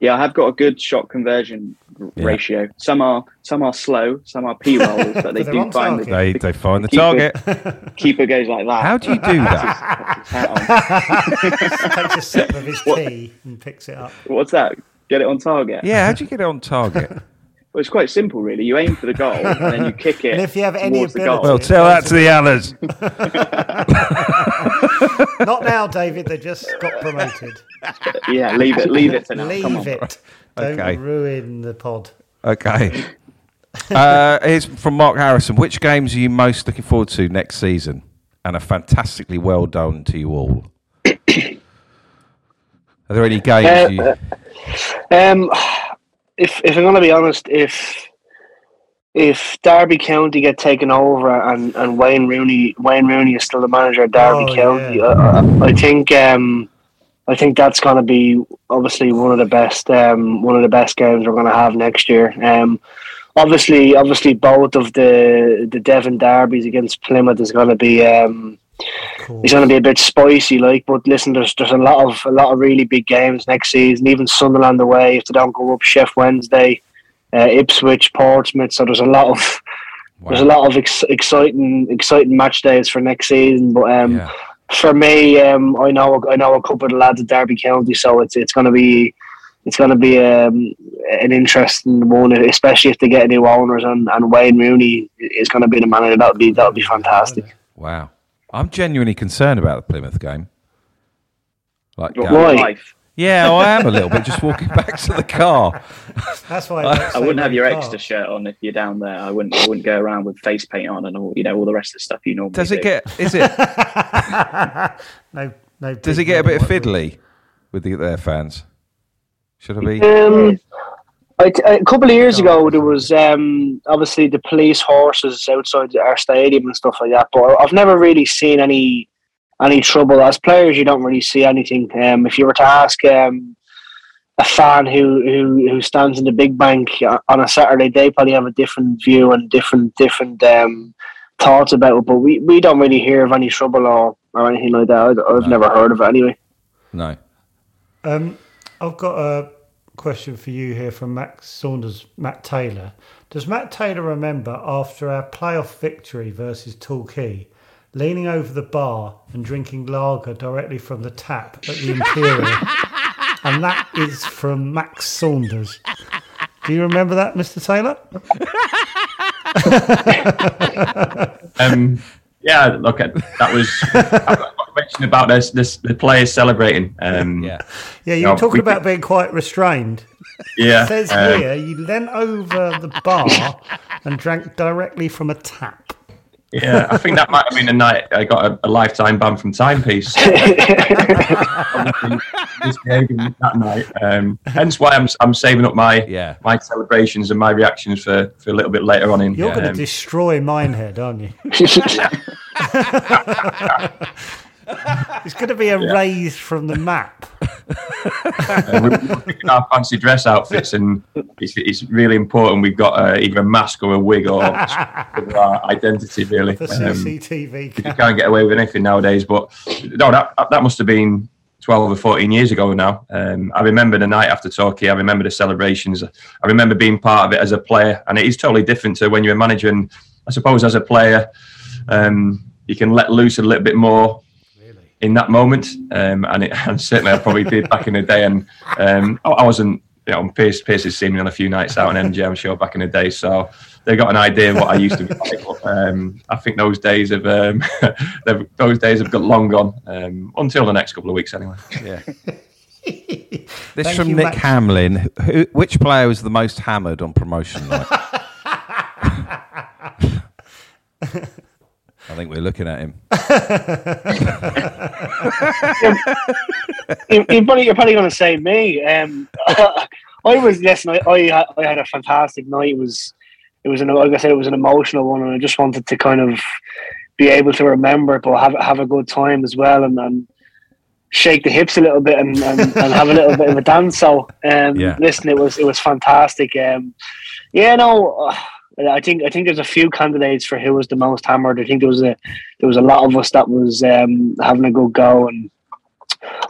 Yeah, I have got a good shot conversion ratio. Some are slow, some are p rolls, but they do find the target. They find the target. Keeper goes like that. How do you do that? That's his takes a sip of his tea and picks it up. What's that? Get it on target. Yeah, how do you get it on target? Well, it's quite simple, really. You aim for the goal and then you kick it. And if you have any ability, well, tell that to the others. Not now, David. They just got promoted. Yeah, leave it for now. Leave it. Don't ruin the pod. Okay. Here's from Mark Harrison. Which games are you most looking forward to next season? And a fantastically well done to you all. Are there any games? If I'm going to be honest, if Derby County get taken over and Wayne Rooney is still the manager of Derby County, yeah. I think that's going to be obviously one of the best games we're going to have next year. Obviously both of the Devon derbies against Plymouth is going to be. It's going to be a bit spicy, like. But listen, there's a lot of really big games next season. Even Sunderland away, if they don't go up, Chef Wednesday, Ipswich, Portsmouth. So there's exciting match days for next season. But for me, I know a couple of the lads at Derby County, so it's going to be an interesting one, especially if they get new owners and Wayne Rooney is going to be the manager. That'll be fantastic. Wow. I'm genuinely concerned about the Plymouth game. Like, life. Yeah, I am a little bit. Just walking back to the car. That's why I wouldn't have your extra shirt on if you're down there. I wouldn't go around with face paint on and all. You know, all the rest of the stuff you normally do. Does it get? Is it? no. Does it get a bit of fiddly with their fans? Should I be? A couple of years ago, there was obviously the police horses outside our stadium and stuff like that. But I've never really seen any trouble. As players, you don't really see anything. If you were to ask a fan who stands in the big bank on a Saturday, they probably have a different view and different thoughts about it. But we don't really hear of any trouble or anything like that. I've never heard of it anyway. No. I've got a question for you here from Max Saunders. Matt Taylor. Does Matt Taylor remember after our playoff victory versus Torquay leaning over the bar and drinking lager directly from the tap at the Imperial? And that is from Max Saunders. Do you remember that, Mr. Taylor? Mentioned about this the players celebrating. You talking about being quite restrained. Yeah, it says here you leant over the bar and drank directly from a tap. Yeah, I think that might have been the night I got a lifetime ban from Timepiece. That night, hence why I'm saving up my celebrations and my reactions for a little bit later on. In you're going to destroy Minehead, aren't you? It's going to be erased from the map. We're picking our fancy dress outfits, and it's really important we've got either a mask or a wig or our identity, really. The CCTV. You can't get away with anything nowadays, but no, that must have been 12 or 14 years ago now. I remember the night after Torquay. I remember the celebrations. I remember being part of it as a player, and it is totally different to when you're a manager, and I suppose as a player, you can let loose a little bit more in that moment, and certainly I probably did back in the day. And I wasn't, Pierce's seen me on a few nights out on MJ, I'm sure, back in the day, so they got an idea of what I used to be like. I think those days have got long gone, until the next couple of weeks anyway. Yeah. This Thank from you, Nick Matt. Hamlin. Which player was the most hammered on promotion night? I think we're looking at him. You're probably going to say me. I had a fantastic night. It was an emotional one, and I just wanted to kind of be able to remember, but have a good time as well, and shake the hips a little bit and have a little bit of a dance. So, listen, it was fantastic. I think there's a few candidates for who was the most hammered. I think there was a lot of us that was having a good go, and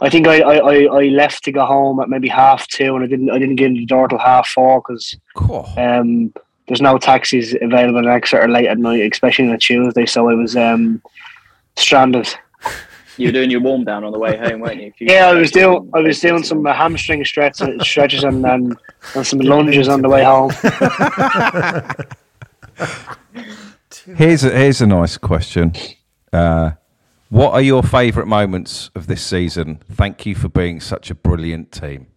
I think I left to go home at maybe 2:30, and I didn't get into the door till 4:30 because there's no taxis available in Exeter late at night, especially on a Tuesday. So I was stranded. You were doing your warm down on the way home, weren't you? I was doing some hamstring stretches and some lunges on the way home. Here's a nice question. What are your favourite moments of this season? Thank you for being such a brilliant team.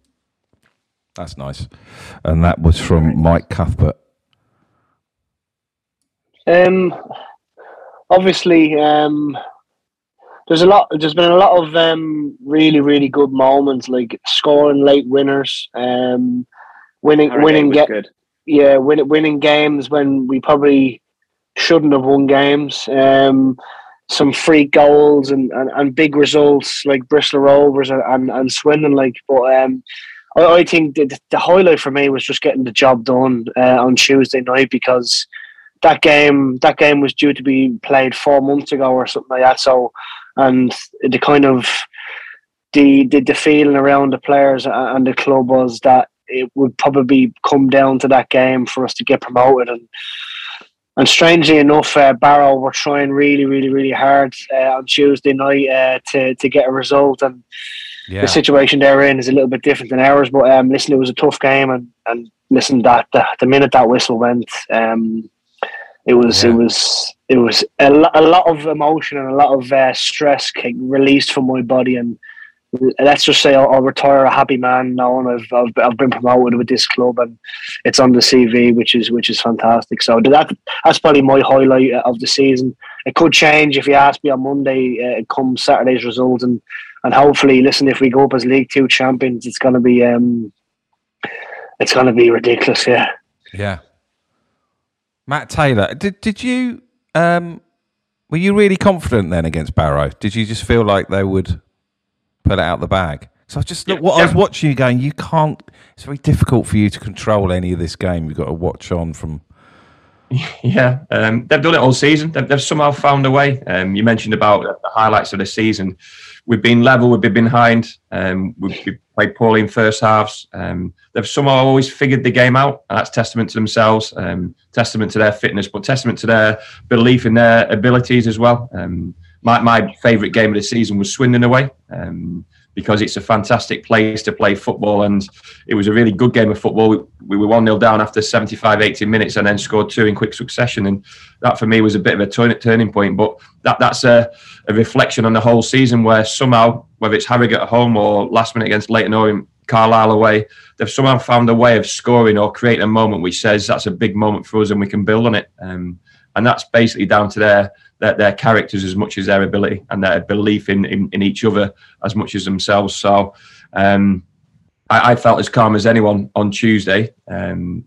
That's nice, and that was from Mike Cuthbert. Obviously. There's been a lot of really, really good moments, like scoring late winners, winning games when we probably shouldn't have won games, some free goals and big results like Bristol Rovers and Swindon. I think the highlight for me was just getting the job done on Tuesday night, because that game was due to be played 4 months ago or something like that. So. And the kind of the feeling around the players and the club was that it would probably come down to that game for us to get promoted. And strangely enough, Barrow were trying really, really, really hard on Tuesday night to get a result. And the situation they're in is a little bit different than ours. But listen, it was a tough game. And listen, that the minute that whistle went, it was a lot of emotion and a lot of stress released from my body, and let's just say I'll retire a happy man now, and I've been promoted with this club, and it's on the CV, which is fantastic. So that's probably my highlight of the season. It could change if you ask me on Monday. It comes Saturday's result, and hopefully, listen, if we go up as League 2 champions, it's gonna be ridiculous. Yeah. Yeah. Matt Taylor, did you? Were you really confident then against Barrow? Did you just feel like they would pull it out the bag? So I just I was watching you going, you can't. It's very difficult for you to control any of this game. You've got to watch on from. Yeah, they've done it all season. They've somehow found a way. You mentioned about the highlights of the season. We've been level. We've been behind. We've played poorly in first halves. They've somehow always figured the game out. And that's testament to themselves, testament to their fitness, but testament to their belief in their abilities as well. My favourite game of the season was Swindon away, because it's a fantastic place to play football, and it was a really good game of football. We were 1-0 down after 75, 80 minutes and then scored two in quick succession, and that for me was a bit of a turning point. But that's a reflection on the whole season, where somehow, whether it's Harrogate at home or last minute against Leighton or in Carlisle away, they've somehow found a way of scoring or creating a moment which says that's a big moment for us and we can build on it. and that's basically down to their characters as much as their ability and their belief in each other as much as themselves. So I felt as calm as anyone on Tuesday,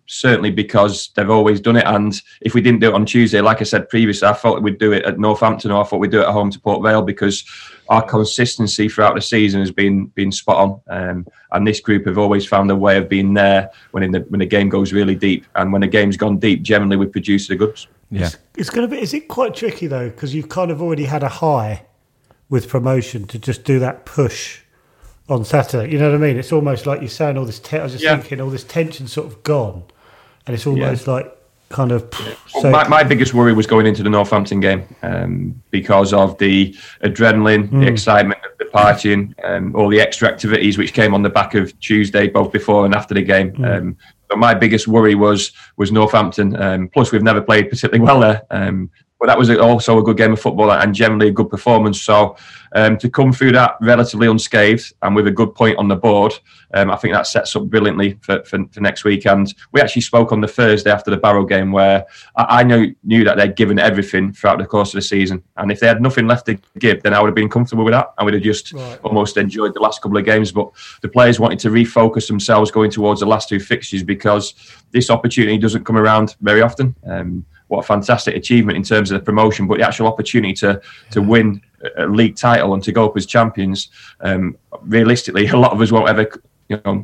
certainly because they've always done it. And if we didn't do it on Tuesday, like I said previously, I thought we'd do it at Northampton, or I thought we'd do it at home to Port Vale, because our consistency throughout the season has been spot on. And this group have always found a way of being there when the game goes really deep. And when the game's gone deep, generally we produce the goods. Yeah, it's going to be. Is it quite tricky though? Because you've kind of already had a high with promotion to just do that push on Saturday, you know what I mean? It's almost like you're saying all this. I was just thinking all this tension sort of gone, and it's almost like kind of. Well, my biggest worry was going into the Northampton game because of the adrenaline, the excitement of the partying, all the extra activities which came on the back of Tuesday, both before and after the game. But my biggest worry was Northampton. Plus, we've never played particularly well there. But that was also a good game of football and generally a good performance. So to come through that relatively unscathed and with a good point on the board, I think that sets up brilliantly for next weekend. We actually spoke on the Thursday after the Barrow game where I knew that they'd given everything throughout the course of the season. And if they had nothing left to give, then I would have been comfortable with that. I would have just almost enjoyed the last couple of games. But the players wanted to refocus themselves going towards the last two fixtures because this opportunity doesn't come around very often. What a fantastic achievement in terms of the promotion, but the actual opportunity to win a league title and to go up as champions, realistically, a lot of us won't ever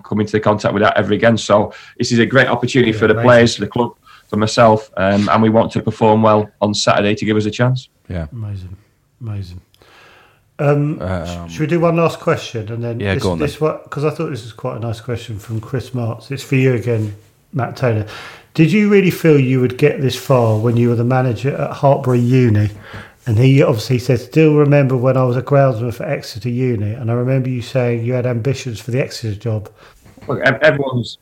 come into contact with that ever again. So this is a great opportunity for the players, for the club, for myself, and we want to perform well on Saturday to give us a chance. Yeah, amazing. Should we do one last question and then go on, because I thought this was quite a nice question from Chris Martz. It's for you again, Matt Taylor. Did you really feel you would get this far when you were the manager at Hartbury Uni? And he obviously said, still remember when I was a groundsman for Exeter Uni, and I remember you saying you had ambitions for the Exeter job. Look, everyone's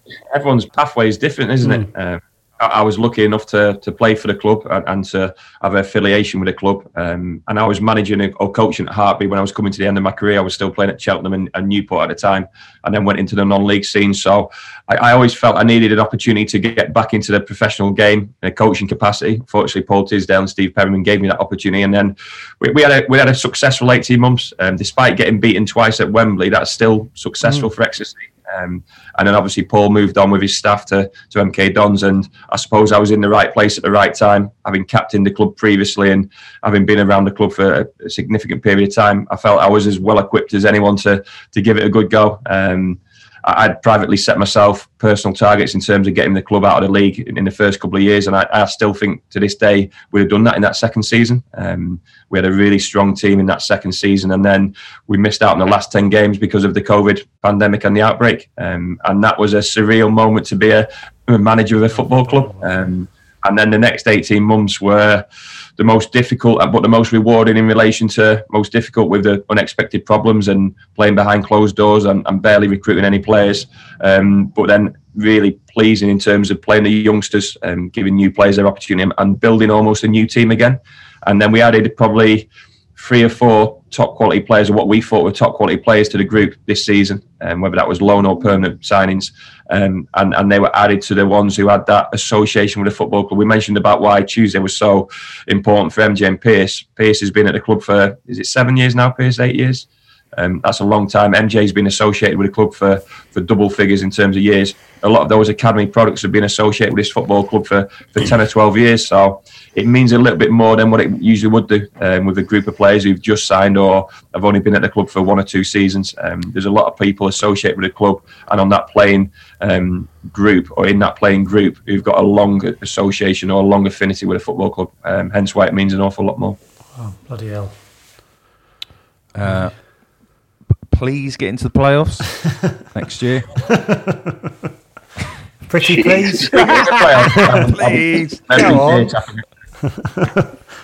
pathway is different, isn't it? I was lucky enough to play for the club and to have an affiliation with the club. And I was managing or coaching at Hartbury when I was coming to the end of my career. I was still playing at Cheltenham and Newport at the time, and then went into the non-league scene. So I always felt I needed an opportunity to get back into the professional game in a coaching capacity. Fortunately, Paul Tisdale and Steve Perryman gave me that opportunity. And then we had a successful 18 months. Despite getting beaten twice at Wembley, that's still successful for Exeter City. And then obviously Paul moved on with his staff to MK Dons, and I suppose I was in the right place at the right time, having captained the club previously and having been around the club for a significant period of time. I felt I was as well equipped as anyone to give it a good go. I'd privately set myself personal targets in terms of getting the club out of the league in the first couple of years, and I still think to this day we'd have done that in that second season. We had a really strong team in that second season, and then we missed out on the last 10 games because of the COVID pandemic and the outbreak. And that was a surreal moment to be a manager of a football club. And then the next 18 months were the most difficult, but the most rewarding in relation to most difficult, with the unexpected problems and playing behind closed doors and barely recruiting any players. But then really pleasing in terms of playing the youngsters, giving new players their opportunity and building almost a new team again. And then we added probably 3 or 4 top quality players, or what we thought were top quality players, to the group this season, whether that was loan or permanent signings, and they were added to the ones who had that association with the football club. We mentioned about why Tuesday was so important for MJ and Pierce. Pierce has been at the club for, is it 7 years now, Pierce? 8 years? That's a long time. MJ's been associated with the club for double figures in terms of years. A lot of those academy products have been associated with this football club for 10 or 12 years. So it means a little bit more than what it usually would do with a group of players who've just signed or have only been at the club for 1 or 2 seasons. There's a lot of people associated with the club and on that playing group, or in that playing group, who've got a long association or a long affinity with a football club. Hence why it means an awful lot more. Oh, bloody hell. Please get into the playoffs next year. Pretty please. Please. Come on.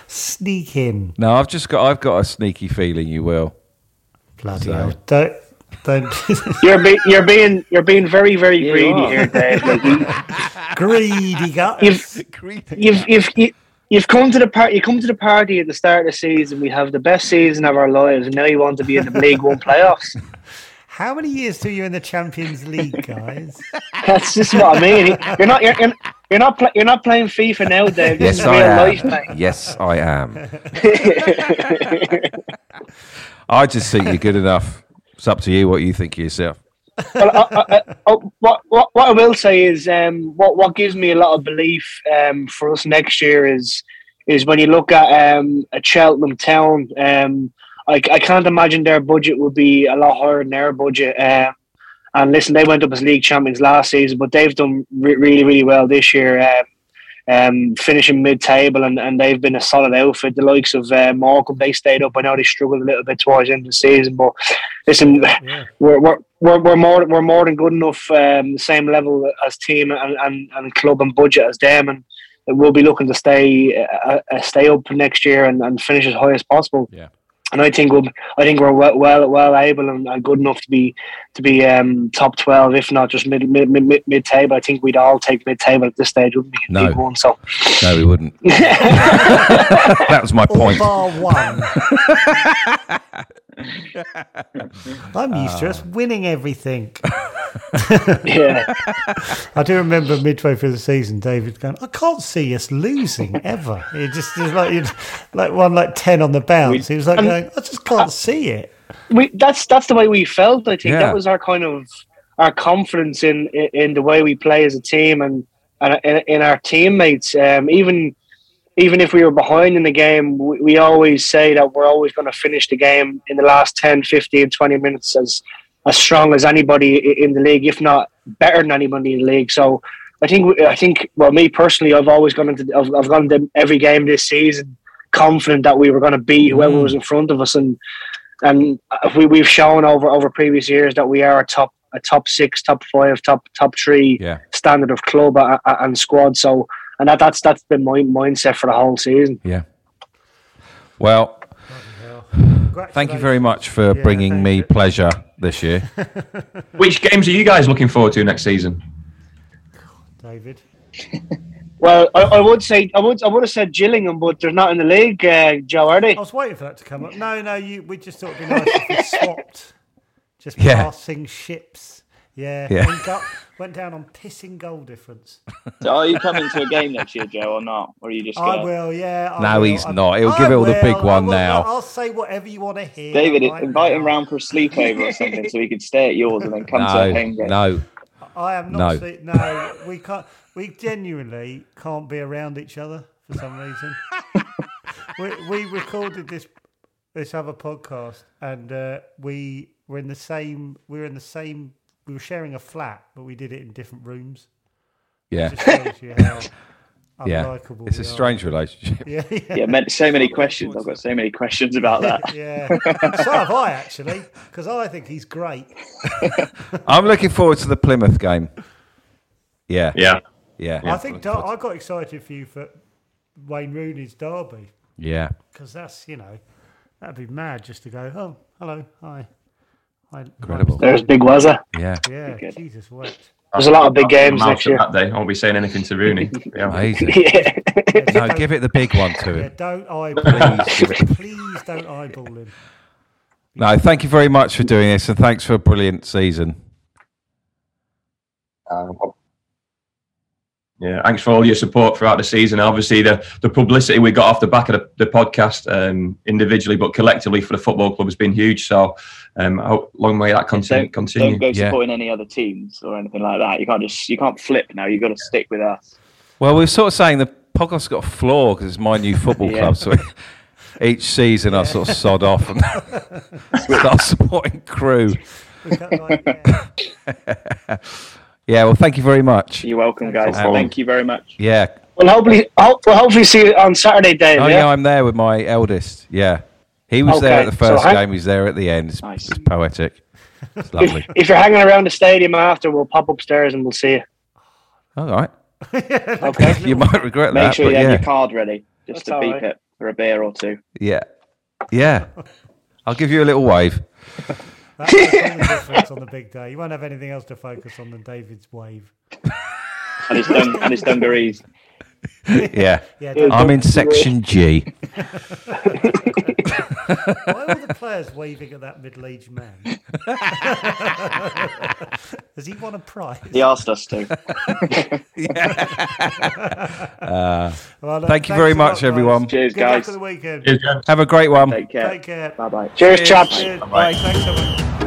Sneak in. No, I've got a sneaky feeling you will. Bloody hell. Don't. You're being very, very greedy here, Dave. Greedy guy. You've come to the party. You come to the party at the start of the season. We have the best season of our lives, and now you want to be in the League 1 playoffs. How many years do you in the Champions League, guys? That's just what I mean. You're not. You're, You're not playing FIFA now, Dave. This is real life, mate. Yes, I am. I just think you're good enough. It's up to you what you think of yourself. Well, what I will say is what gives me a lot of belief for us next year is when you look at a Cheltenham Town. I can't imagine their budget would be a lot higher than our budget. And listen, they went up as league champions last season, but they've done really, really well this year, finishing mid-table, and they've been a solid outfit. The likes of Markham, they stayed up. I know they struggled a little bit towards the end of the season, but listen, we're more than good enough, same level as team and club and budget as them, and we'll be looking to stay up next year and finish as high as possible. Yeah. And I think we're well able and good enough to be top 12, if not just mid table. I think we'd all take mid table at this stage, wouldn't we? No, one, so. No, we wouldn't. That was my point. Bar one. I'm used to us winning everything. Yeah, I do remember midway through the season, David going, "I can't see us losing ever." It just is like you'd 10 on the bounce. He was like going, I just can't see it. That's the way we felt. I think that was our kind of our confidence in the way we play as a team and in our teammates. Even if we were behind in the game, we always say that we're always going to finish the game in the last 10, 15, 20 minutes as strong as anybody in the league, if not better than anybody in the league. So I think. Well, me personally, I've gone to every game this season confident that we were going to beat whoever was in front of us, and we've shown over previous years that we are a top 6, top 5, top 3 standard of club and squad. So, and that's been my mindset for the whole season. Yeah. Well, thank you very much for bringing me pleasure this year. Which games are you guys looking forward to next season? David. Well, I would have said Gillingham, but they're not in the league, Joe, are they? I was waiting for that to come up. No, we just thought it'd be nice if we swapped, just passing ships. Yeah. Went down on pissing goal difference. So are you coming to a game next year, Joe, or not? Or are you just going? I will, yeah. He's not. He'll give it all the big one now. I'll say whatever you want to hear. David, invite him round for a sleepover or something, so he could stay at yours and then come to a home game. No. I am not. No, we can't. We genuinely can't be around each other for some reason. we recorded this other podcast, and we were in the same. We were sharing a flat, but we did it in different rooms. Yeah. It just shows you how unlikable it's a strange relationship. So many questions. I've got so many questions about that. Yeah. So have I, actually, because I think he's great. I'm looking forward to the Plymouth game. Yeah. I think I got excited for you for Wayne Rooney's derby. Yeah. Because that's, that'd be mad just to go, oh, hello, hi. Incredible. There's Big Wazza. Yeah. Jesus, what? There's a lot of big games next year. That day. I won't be saying anything to Rooney. Amazing. No, give it the big one to him. Yeah, don't eyeball. Please don't eyeball him. No, thank you very much for doing this, and thanks for a brilliant season. Yeah, thanks for all your support throughout the season. Obviously, the publicity we got off the back of the podcast individually, but collectively for the football club has been huge. So I hope long may that continue. Don't go supporting any other teams or anything like that. You can't flip now. You've got to stick with us. Well, we're sort of saying the podcast's got a flaw because it's my new football club. So each season I sort of sod off and start supporting crew. Yeah, well, thank you very much. You're welcome, guys. Thank you very much. Yeah. Well, hopefully see you on Saturday, Dave. Oh, yeah, I'm there with my eldest. Yeah. He was there at the first game. He's there at the end. It's, nice. It's poetic. It's lovely. If you're hanging around the stadium after, we'll pop upstairs and we'll see you. All right. Okay. You might regret that. Make sure you have your card ready just to beep it for a beer or two. Yeah. I'll give you a little wave. That's the difference on the big day. You won't have anything else to focus on than David's wave. And his dungarees. Yeah. I'm in section G. Why were the players waving at that middle-aged man? Has he won a prize? He asked us to. Well, thank you very much, everyone. Cheers, guys. Good luck for the weekend. Cheers, guys. Have a great one. Take care. Bye-bye. Cheers, chaps. Bye-bye. Thanks so much.